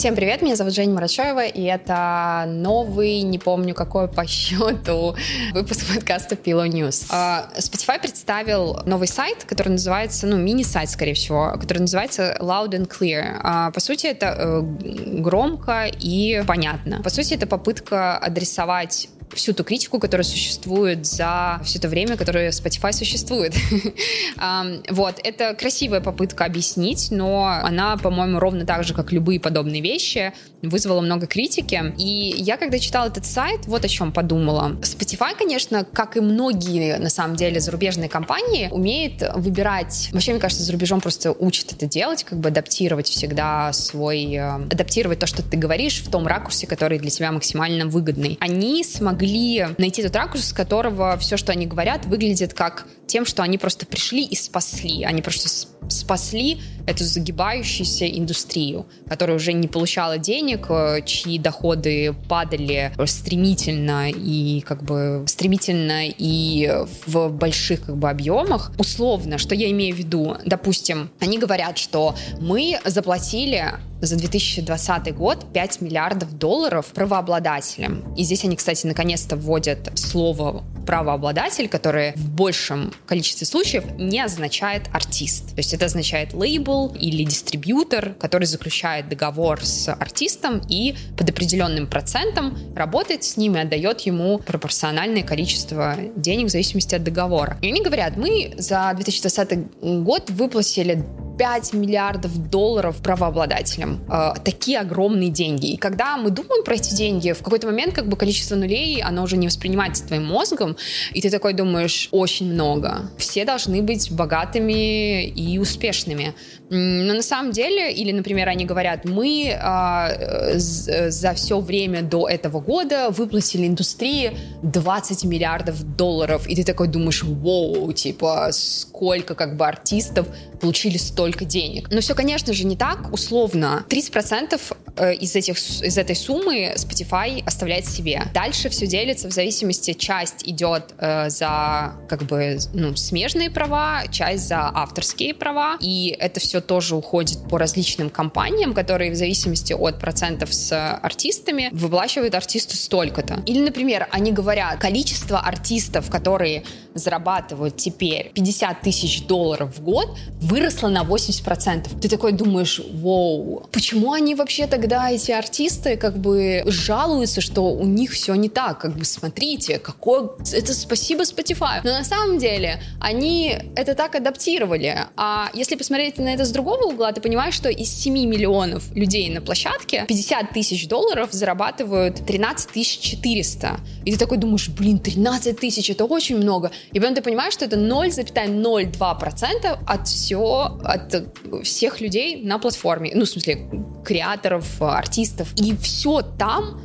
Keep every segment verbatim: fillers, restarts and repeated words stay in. Всем привет, меня зовут Женя Маращаева, и это новый, не помню какой по счету, выпуск подкаста Pillow News. Spotify представил новый сайт, который называется, ну, мини-сайт, скорее всего, который называется Loud and Clear. По сути, это громко и понятно. По сути, это попытка адресовать всю ту критику, которая существует за все это время, которое Spotify существует. Вот. Это красивая попытка объяснить, но она, по-моему, ровно так же, как любые подобные вещи, вызвала много критики. И я, когда читала этот сайт, вот о чем подумала. Spotify, конечно, как и многие, на самом деле, зарубежные компании, умеет выбирать... Вообще, мне кажется, за рубежом просто учат это делать, как бы адаптировать всегда свой... Адаптировать то, что ты говоришь, в том ракурсе, который для тебя максимально выгодный. Они смогли могли найти тот ракурс, с которого все, что они говорят, выглядит как тем, что они просто пришли и спасли. Они просто спасли эту загибающуюся индустрию, которая уже не получала денег, чьи доходы падали стремительно и как бы стремительно и в больших как бы объемах. Условно, что я имею в виду, допустим, они говорят, что мы заплатили за две тысячи двадцатый год пять миллиардов долларов правообладателям. И здесь они, кстати, наконец-то вводят слово правообладатель, которое в большем количестве случаев не означает артист. То есть это означает лейбл или дистрибьютор, который заключает договор с артистом и под определенным процентом работает с ним и отдает ему пропорциональное количество денег в зависимости от договора. И они говорят, мы за две тысячи двадцатый год выплатили пять миллиардов долларов правообладателям. Э, такие огромные деньги. И когда мы думаем про эти деньги, в какой-то момент как бы количество нулей, оно уже не воспринимается твоим мозгом, и ты такой думаешь, очень много. Все должны быть богатыми и успешными. Но на самом деле, или, например, они говорят, мы э, за все время до этого года выплатили индустрии двадцать миллиардов долларов. И ты такой думаешь, вау, типа, сколько как бы артистов получили столько денег. Но все, конечно же, не так. Условно, тридцать процентов из, этих, из этой суммы Spotify оставляет себе. Дальше все делится в зависимости. Часть идет э, за как бы, ну, смежные права, часть за авторские права. И это все тоже уходит по различным компаниям, которые в зависимости от процентов с артистами выплачивают артисту столько-то. Или, например, они говорят, количество артистов, которые зарабатывают теперь пятьдесят тысяч долларов в год, выросло на восемьдесят процентов. Ты такой думаешь, вау, почему они вообще тогда, эти артисты, как бы жалуются, что у них все не так, как бы смотрите, какое... Это спасибо Spotify. Но на самом деле они это так адаптировали. А если посмотреть на это с другого угла, ты понимаешь, что из семи миллионов людей на площадке пятьдесят тысяч долларов зарабатывают тринадцать тысяч четыреста. И ты такой думаешь, блин, тринадцать тысяч, это очень много. И потом ты понимаешь, что это ноль целых ноль два процента от всего... от всех людей на платформе, ну, в смысле, креаторов, артистов. И все там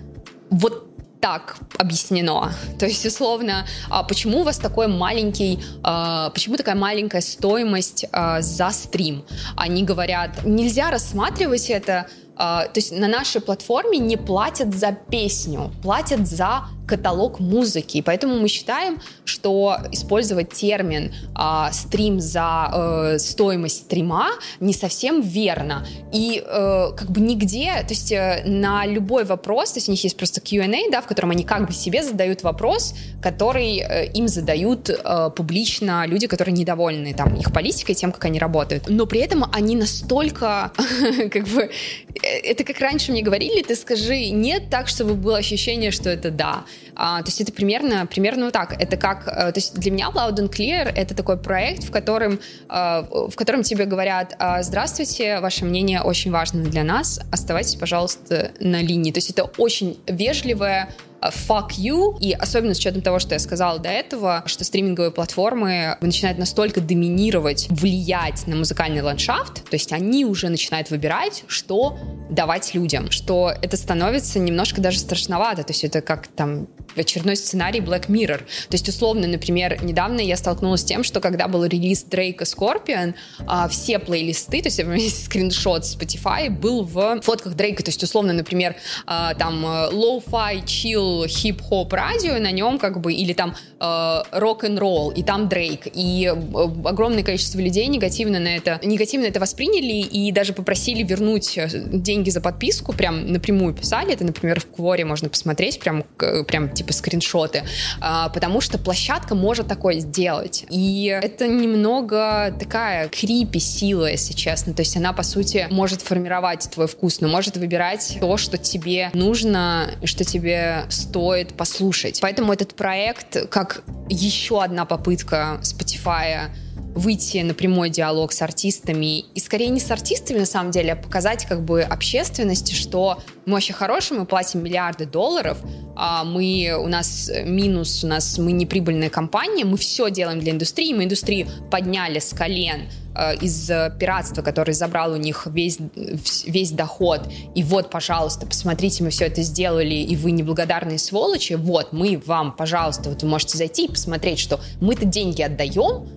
вот так объяснено. То есть, условно, почему у вас такой маленький, почему такая маленькая стоимость за стрим? Они говорят, нельзя рассматривать это, то есть на нашей платформе не платят за песню, платят за каталог музыки, и поэтому мы считаем, что использовать термин э, стрим за э, стоимость стрима не совсем верно, и э, как бы нигде, то есть э, на любой вопрос, то есть у них есть просто кью энд эй, да, в котором они как бы себе задают вопрос, который э, им задают э, публично люди, которые недовольны там их политикой, тем, как они работают, но при этом они настолько как бы, это как раньше мне говорили, ты скажи нет так, чтобы было ощущение, что это да. А, то есть это примерно, примерно вот так. Это как, то есть для меня Loud and Clear — это такой проект, в котором, в котором тебе говорят «Здравствуйте, ваше мнение очень важно для нас, оставайтесь, пожалуйста, на линии». То есть это очень вежливое fuck you, и особенно с учетом того, что я сказала до этого, что стриминговые платформы начинают настолько доминировать, влиять на музыкальный ландшафт, то есть они уже начинают выбирать, что давать людям, что это становится немножко даже страшновато, то есть это как там очередной сценарий Black Mirror. То есть, условно, например, недавно я столкнулась с тем, что когда был релиз Drake и Scorpion, все плейлисты, то есть у меня есть скриншот Spotify, был в фотках Дрейка. То есть, условно, например, там lo-fi, chill, hip-hop радио, на нем как бы, или там рок-н-ролл, и там Дрейк. И огромное количество людей негативно на это, негативно это восприняли и даже попросили вернуть деньги за подписку, прям напрямую писали. Это, например, в Quora можно посмотреть, прям, прям типа скриншоты. Потому что площадка может такое сделать. И это немного такая крипи-сила, если честно. То есть она, по сути, может формировать твой вкус, но может выбирать то, что тебе нужно, что тебе стоит послушать. Поэтому этот проект как еще одна попытка Spotify выйти на прямой диалог с артистами, и скорее не с артистами, на самом деле, а показать как бы общественности, что мы вообще хорошие, мы платим миллиарды долларов, а мы, у нас минус, у нас мы неприбыльная компания, мы все делаем для индустрии, мы индустрию подняли с колен из пиратства, который забрал у них весь, весь доход. И вот, пожалуйста, посмотрите, мы все это сделали, и вы неблагодарные сволочи. Вот, мы вам, пожалуйста, вот вы можете зайти и посмотреть, что мы-то деньги отдаем,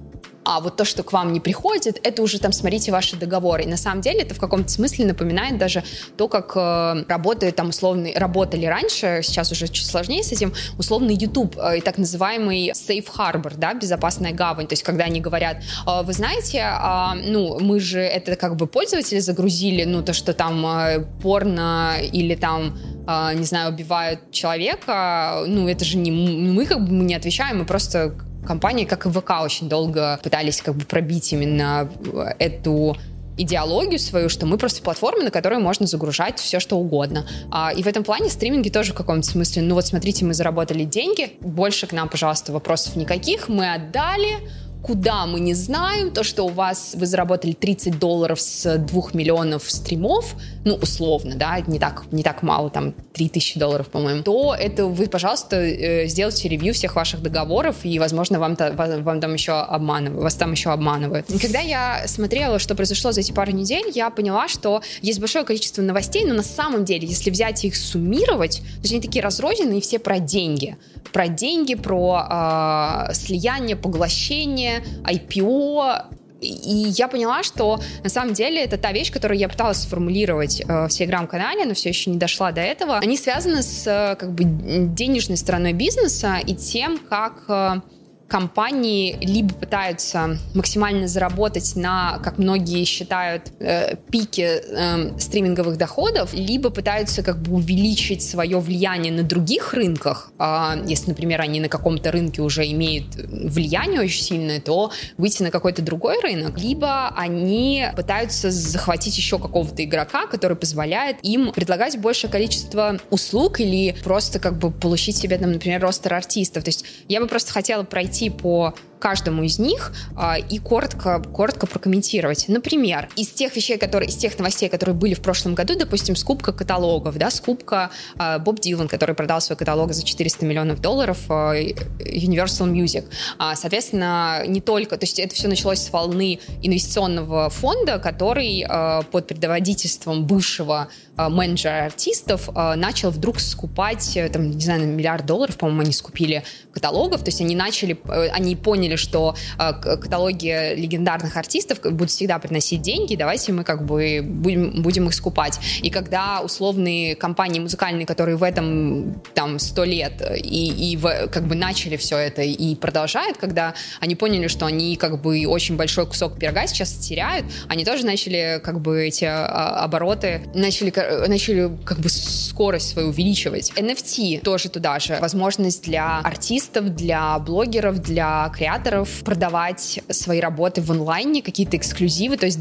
а вот то, что к вам не приходит, это уже там, смотрите, ваши договоры. И на самом деле это в каком-то смысле напоминает даже то, как э, работают там условные, работали раньше, сейчас уже чуть сложнее с этим, условный YouTube э, и так называемый safe harbor, да, безопасная гавань. То есть когда они говорят, э, вы знаете, э, ну, мы же это как бы пользователи загрузили, ну, то, что там э, порно или там э, не знаю, убивают человека, ну, это же не мы как бы не отвечаем, мы просто... Компании, как и ВК, очень долго пытались как бы пробить именно эту идеологию свою, что мы просто платформа, на которой можно загружать все, что угодно. А, и в этом плане стриминги тоже в каком-то смысле, ну вот смотрите, мы заработали деньги, больше к нам, пожалуйста, вопросов никаких, мы отдали, куда мы не знаем, то, что у вас вы заработали тридцать долларов с двух миллионов стримов, ну, условно, да, не так, не так мало, там, три тысячи долларов, по-моему, то это вы, пожалуйста, сделайте ревью всех ваших договоров, и, возможно, вам, вам там еще обманывают, вас там еще обманывают. Когда я смотрела, что произошло за эти пару недель, я поняла, что есть большое количество новостей, но на самом деле, если взять их суммировать, то есть они такие разрозненные, все про деньги. Про деньги, про э, слияние, поглощение, ай пи о, и я поняла, что на самом деле это та вещь, которую я пыталась сформулировать э, в Телеграм-канале, но все еще не дошла до этого. Они связаны с э, как бы денежной стороной бизнеса и тем, как э, компании либо пытаются максимально заработать на, как многие считают, э, пике э, стриминговых доходов, либо пытаются как бы увеличить свое влияние на других рынках. Э, если, например, они на каком-то рынке уже имеют влияние очень сильное, то выйти на какой-то другой рынок. Либо они пытаются захватить еще какого-то игрока, который позволяет им предлагать большее количество услуг или просто как бы получить себе, там, например, ростер артистов. То есть я бы просто хотела пройти по каждому из них э, и коротко, коротко прокомментировать. Например, из тех вещей, которые, из тех новостей, которые были в прошлом году, допустим, скупка каталогов, да, скупка э, Боб Дилан, который продал свой каталог за четыреста миллионов долларов э, Universal Music. А, соответственно, не только, то есть это все началось с волны инвестиционного фонда, который э, под предводительством бывшего э, менеджера артистов э, начал вдруг скупать, э, там, не знаю, миллиард долларов, по-моему, они скупили каталогов, то есть они начали, э, они поняли, что э, каталоги легендарных артистов будут всегда приносить деньги, давайте мы как бы будем, будем их скупать. И когда условные компании музыкальные, которые в этом там сто лет и, и в, как бы начали все это и продолжают, когда они поняли, что они как бы очень большой кусок пирога сейчас теряют, они тоже начали как бы эти а, обороты, начали, начали как бы скорость свою увеличивать. эн эф ти тоже туда же. Возможность для артистов, для блогеров, для креаторов продавать свои работы в онлайне, какие-то эксклюзивы, то есть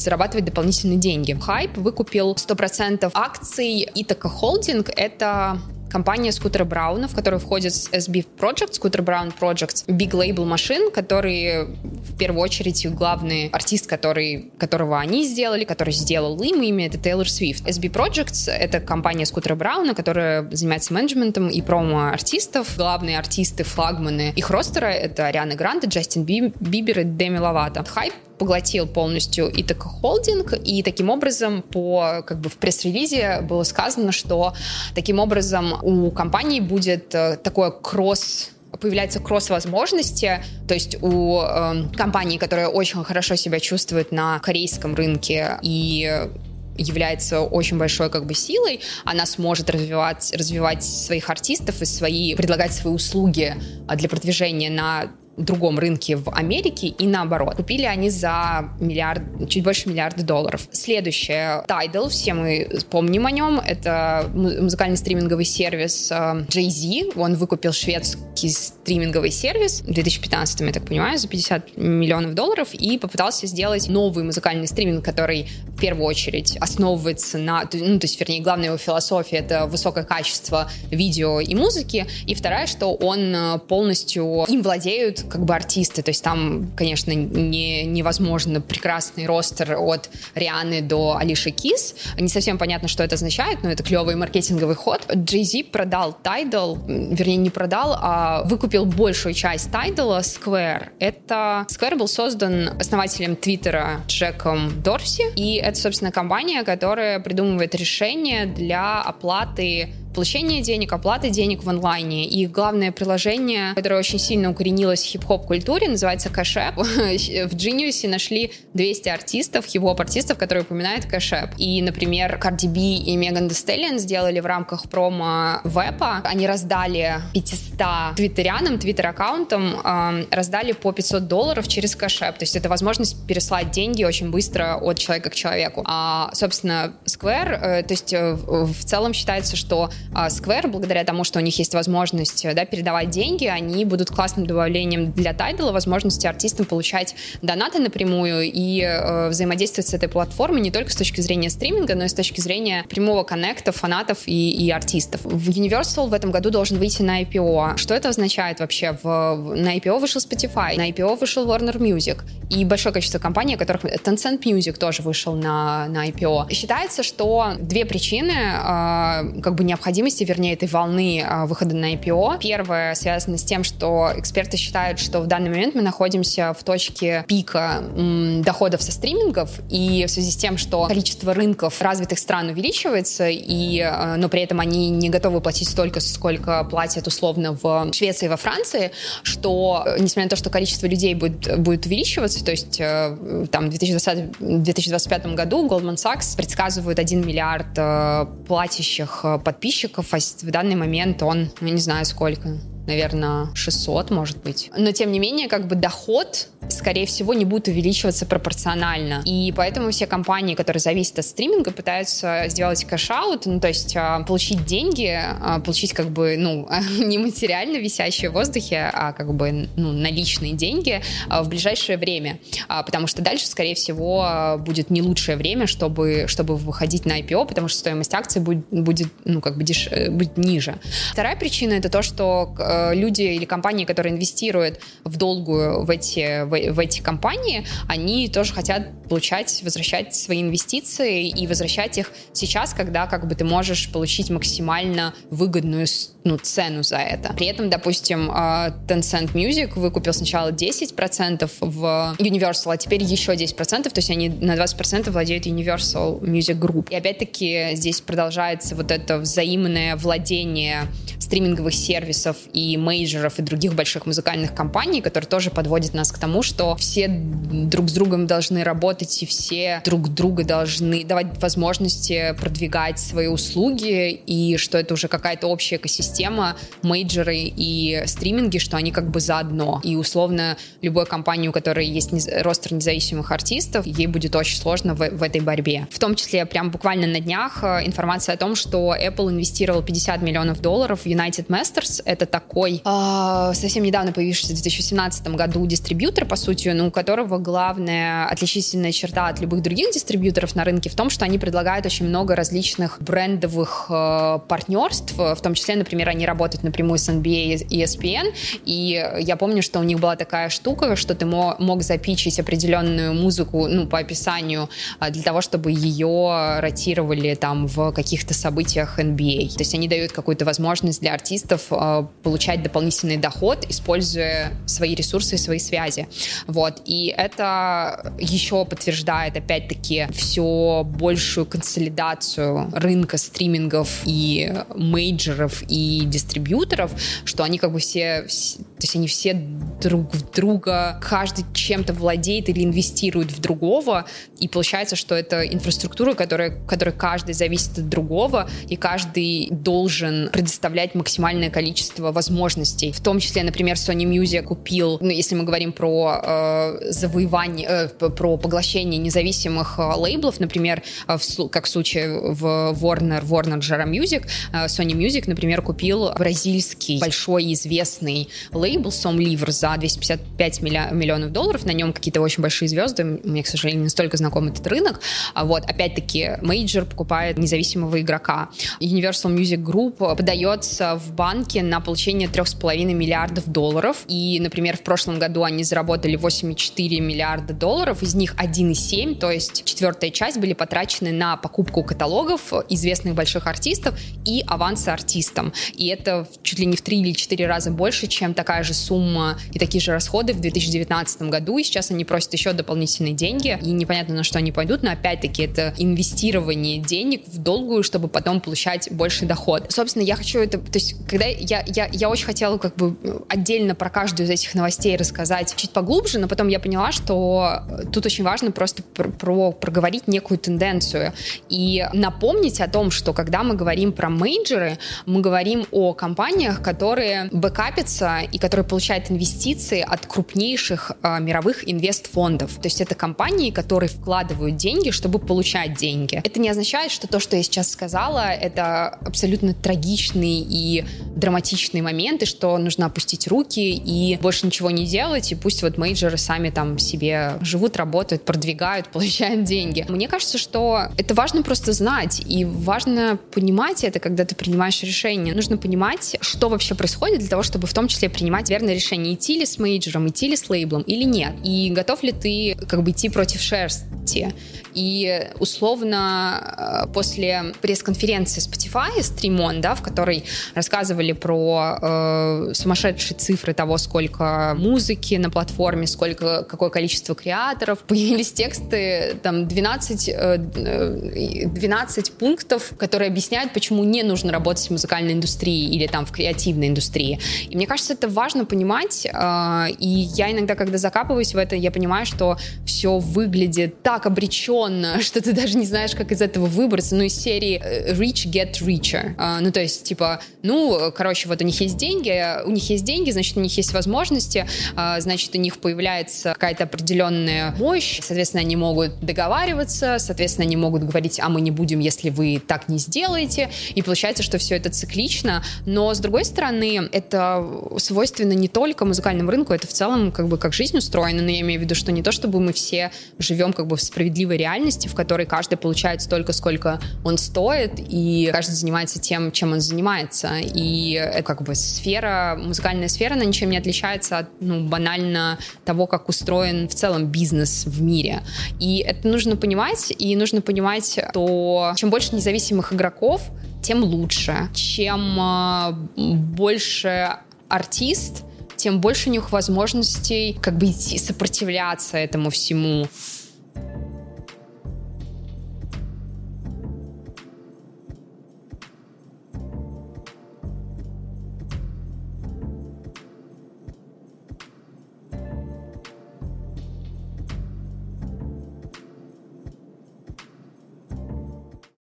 зарабатывать дополнительные деньги. Хайп выкупил сто процентов акций Итака Холдинг. Это компания Скутера Брауна, в которую входит эс би Project, Scooter Brown Project, Big Label Machine, которые в первую очередь главный артист, который, которого они сделали, который сделал им имя, это Тейлор Свифт. эс би Project — это компания Скутера Брауна, которая занимается менеджментом и промо артистов. Главные артисты, флагманы их ростера — это Ариана Гранде, Джастин Бибер и Деми Ловато. Хайп поглотил полностью и такой холдинг, и таким образом по, как бы в пресс-релизе было сказано, что таким образом у компании будет такое кросс... появляются кросс-возможности, то есть у э, компании, которая очень хорошо себя чувствует на корейском рынке и является очень большой как бы силой, она сможет развивать, развивать своих артистов и свои, предлагать свои услуги для продвижения на другом рынке в Америке и наоборот. Купили они за миллиард, чуть больше миллиарда долларов. Следующее, Tidal, все мы помним о нем, это музыкальный стриминговый сервис Jay-Z, он выкупил шведский стриминговый сервис в две тысячи пятнадцатом, я так понимаю, за пятьдесят миллионов долларов и попытался сделать новый музыкальный стриминг, который в первую очередь основывается на, ну, то есть, вернее, главная его философия — это высокое качество видео и музыки, и вторая, что он полностью, им владеют как бы артисты, то есть там, конечно, не, невозможно прекрасный ростер от Рианы до Алиши Кис. Не совсем понятно, что это означает, но это клевый маркетинговый ход. Jay-Z продал Tidal, вернее, не продал, а выкупил большую часть Tidal, Square. Это... Square был создан основателем Твиттера Джеком Дорси, и это, собственно, компания, которая придумывает решения для оплаты получение денег, оплата денег в онлайне. И их главное приложение, которое очень сильно укоренилось в хип-хоп-культуре, называется Cash App. В Genius нашли двести артистов, хип-хоп-артистов, которые упоминают Cash App. И, например, Cardi B и Megan The Stallion сделали в рамках промо вэпа. Они раздали пятистам твиттерянам, твиттер-аккаунтам, э, раздали по пятьсот долларов через Cash App. То есть это возможность переслать деньги очень быстро от человека к человеку. А, собственно, Square, э, то есть э, в целом считается, что Square, благодаря тому, что у них есть возможность, да, передавать деньги, они будут классным добавлением для Tidal, возможности артистам получать донаты напрямую и э, взаимодействовать с этой платформой не только с точки зрения стриминга, но и с точки зрения прямого коннекта фанатов и, и артистов. В Universal в этом году должен выйти на ай пи о. Что это означает вообще? В, на ай пи о вышел Spotify, на ай пи о вышел Warner Music и большое количество компаний, у которых Tencent Music тоже вышел на, на ай пи о. Считается, что две причины э, как бы необходимы необходимости, вернее, этой волны выхода на ай пи о. Первое связано с тем, что эксперты считают, что в данный момент мы находимся в точке пика м, доходов со стримингов, и в связи с тем, что количество рынков развитых стран увеличивается, и, но при этом они не готовы платить столько, сколько платят условно в Швеции и во Франции, что, несмотря на то, что количество людей будет, будет увеличиваться, то есть там, в две тысячи двадцатом, две тысячи двадцать пятом году Goldman Sachs предсказывают один миллиард платящих подписчиков, а в данный момент он, я не знаю сколько, наверное, шестьсот, может быть. Но, тем не менее, как бы доход, скорее всего, не будет увеличиваться пропорционально. И поэтому все компании, которые зависят от стриминга, пытаются сделать кэш-аут, ну, то есть получить деньги, получить как бы, ну, не материально висящие в воздухе, а как бы, ну, наличные деньги в ближайшее время. Потому что дальше, скорее всего, будет не лучшее время, чтобы, чтобы выходить на ай пи о, потому что стоимость акций будет, будет ну, как бы деш... будет ниже. Вторая причина — это то, что люди или компании, которые инвестируют в долгую в эти, в, в эти компании, они тоже хотят получать, возвращать свои инвестиции и возвращать их сейчас, когда как бы ты можешь получить максимально выгодную, ну, цену за это. При этом, допустим, Tencent Music выкупил сначала десять процентов в Universal, а теперь еще десять процентов, то есть они на двадцать процентов владеют Universal Music Group. И опять-таки здесь продолжается вот это взаимное владение стриминговых сервисов и и мейджеров, и других больших музыкальных компаний, которые тоже подводят нас к тому, что все друг с другом должны работать, и все друг друга должны давать возможности продвигать свои услуги, и что это уже какая-то общая экосистема, мейджеры и стриминги, что они как бы заодно. И условно любой компании, у которой есть ростер независимых артистов, ей будет очень сложно в, в этой борьбе. В том числе, прям буквально на днях информация о том, что Apple инвестировал пятьдесят миллионов долларов в United Masters. Это так такой э, совсем недавно появившийся в две тысячи семнадцатом году дистрибьютор, по сути, ну, у которого главная отличительная черта от любых других дистрибьюторов на рынке в том, что они предлагают очень много различных брендовых э, партнерств, в том числе, например, они работают напрямую с эн би эй и и эс пи эн, и я помню, что у них была такая штука, что ты мог, мог запичить определенную музыку, ну, по описанию, для того, чтобы ее ротировали там в каких-то событиях эн би эй. То есть они дают какую-то возможность для артистов э, получить получать дополнительный доход, используя свои ресурсы и свои связи. Вот. И это еще подтверждает, опять-таки, все большую консолидацию рынка стримингов и мейджеров и дистрибьюторов, что они как бы все, то есть они все друг в друга, каждый чем-то владеет или инвестирует в другого, и получается, что это инфраструктура, которая, которая каждый зависит от другого, и каждый должен предоставлять максимальное количество возможностей. В том числе, например, Sony Music купил, ну, если мы говорим про э, завоевание, э, про поглощение независимых э, лейблов, например, э, в, как в случае в Warner, Warner Music, э, Sony Music, например, купил бразильский большой известный лейбл Сом-Ливр за двести пятьдесят пять миллионов долларов, на нем какие-то очень большие звезды, мне, к сожалению, не столько знаком этот рынок. Вот, опять-таки, мейджор покупает независимого игрока. Universal Music Group подается в банке на получение три целых пять десятых миллиарда долларов, и, например, в прошлом году они заработали восемь целых четыре десятых миллиарда долларов, из них один целых семь десятых, то есть четвертая часть, были потрачены на покупку каталогов известных больших артистов и авансы артистам, и это чуть ли не в три или четыре раза больше, чем такая же сумма и такие же расходы в две тысячи девятнадцатом году, и сейчас они просят еще дополнительные деньги, и непонятно, на что они пойдут, но опять-таки это инвестирование денег в долгую, чтобы потом получать больший доход. Собственно, я хочу это, то есть, когда я, я, я очень хотела как бы отдельно про каждую из этих новостей рассказать чуть поглубже, но потом я поняла, что тут очень важно просто про, про, проговорить некую тенденцию и напомнить о том, что когда мы говорим про мейджеры, мы говорим о компаниях, которые бэкапятся и которые получают инвестиции от крупнейших э, мировых инвестфондов. То есть это компании, которые вкладывают деньги, чтобы получать деньги. Это не означает, что то, что я сейчас сказала, это абсолютно трагичный и драматичный момент, и что нужно опустить руки и больше ничего не делать, и пусть вот мейджеры сами там себе живут, работают, продвигают, получают деньги. Мне кажется, что это важно просто знать, и важно понимать это, когда ты принимаешь решение. Нужно понимать, что вообще происходит для того, чтобы в том числе принимать верное решение, идти ли с мейджером, идти ли с лейблом или нет, и готов ли ты как бы идти против шерсти. И условно после пресс-конференции Spotify, StreamOn, да, в которой рассказывали про э, сумасшедшие цифры того, сколько музыки на платформе, сколько, какое количество креаторов, появились тексты, там двенадцать, двенадцать пунктов, которые объясняют, почему не нужно работать в музыкальной индустрии или там в креативной индустрии. И мне кажется, это важно понимать, э, и я иногда, когда закапываюсь в это, я понимаю, что все выглядит так обреченно, что ты даже не знаешь, как из этого выбраться, ну, из серии «Rich get richer». Э, ну, то есть, типа, ну, короче, вот у них есть деньги, у них есть деньги, значит, у них есть возможности, э, значит, у них появляется какая-то определенная мощь, соответственно, они могут договариваться, соответственно, они могут говорить, а мы не будем, если вы так не сделаете, и получается, что все это циклично, но, с другой стороны, это свойственно не только музыкальному рынку, это в целом, как бы, как жизнь устроена, но я имею в виду, что не то, чтобы мы все живем, как бы, в справедливой реальности, в которой каждый получает столько, сколько он стоит, и каждый занимается тем, чем он занимается, и это, как бы, сфера, музыкальная сфера, она ничем не отличается от, ну, банально того, как устроен в целом бизнес в мире, и это нужно понимать, и нужно понимать, что чем больше независимых игроков, тем лучше, чем э, больше артист, тем больше у них возможностей как бы идти сопротивляться этому всему.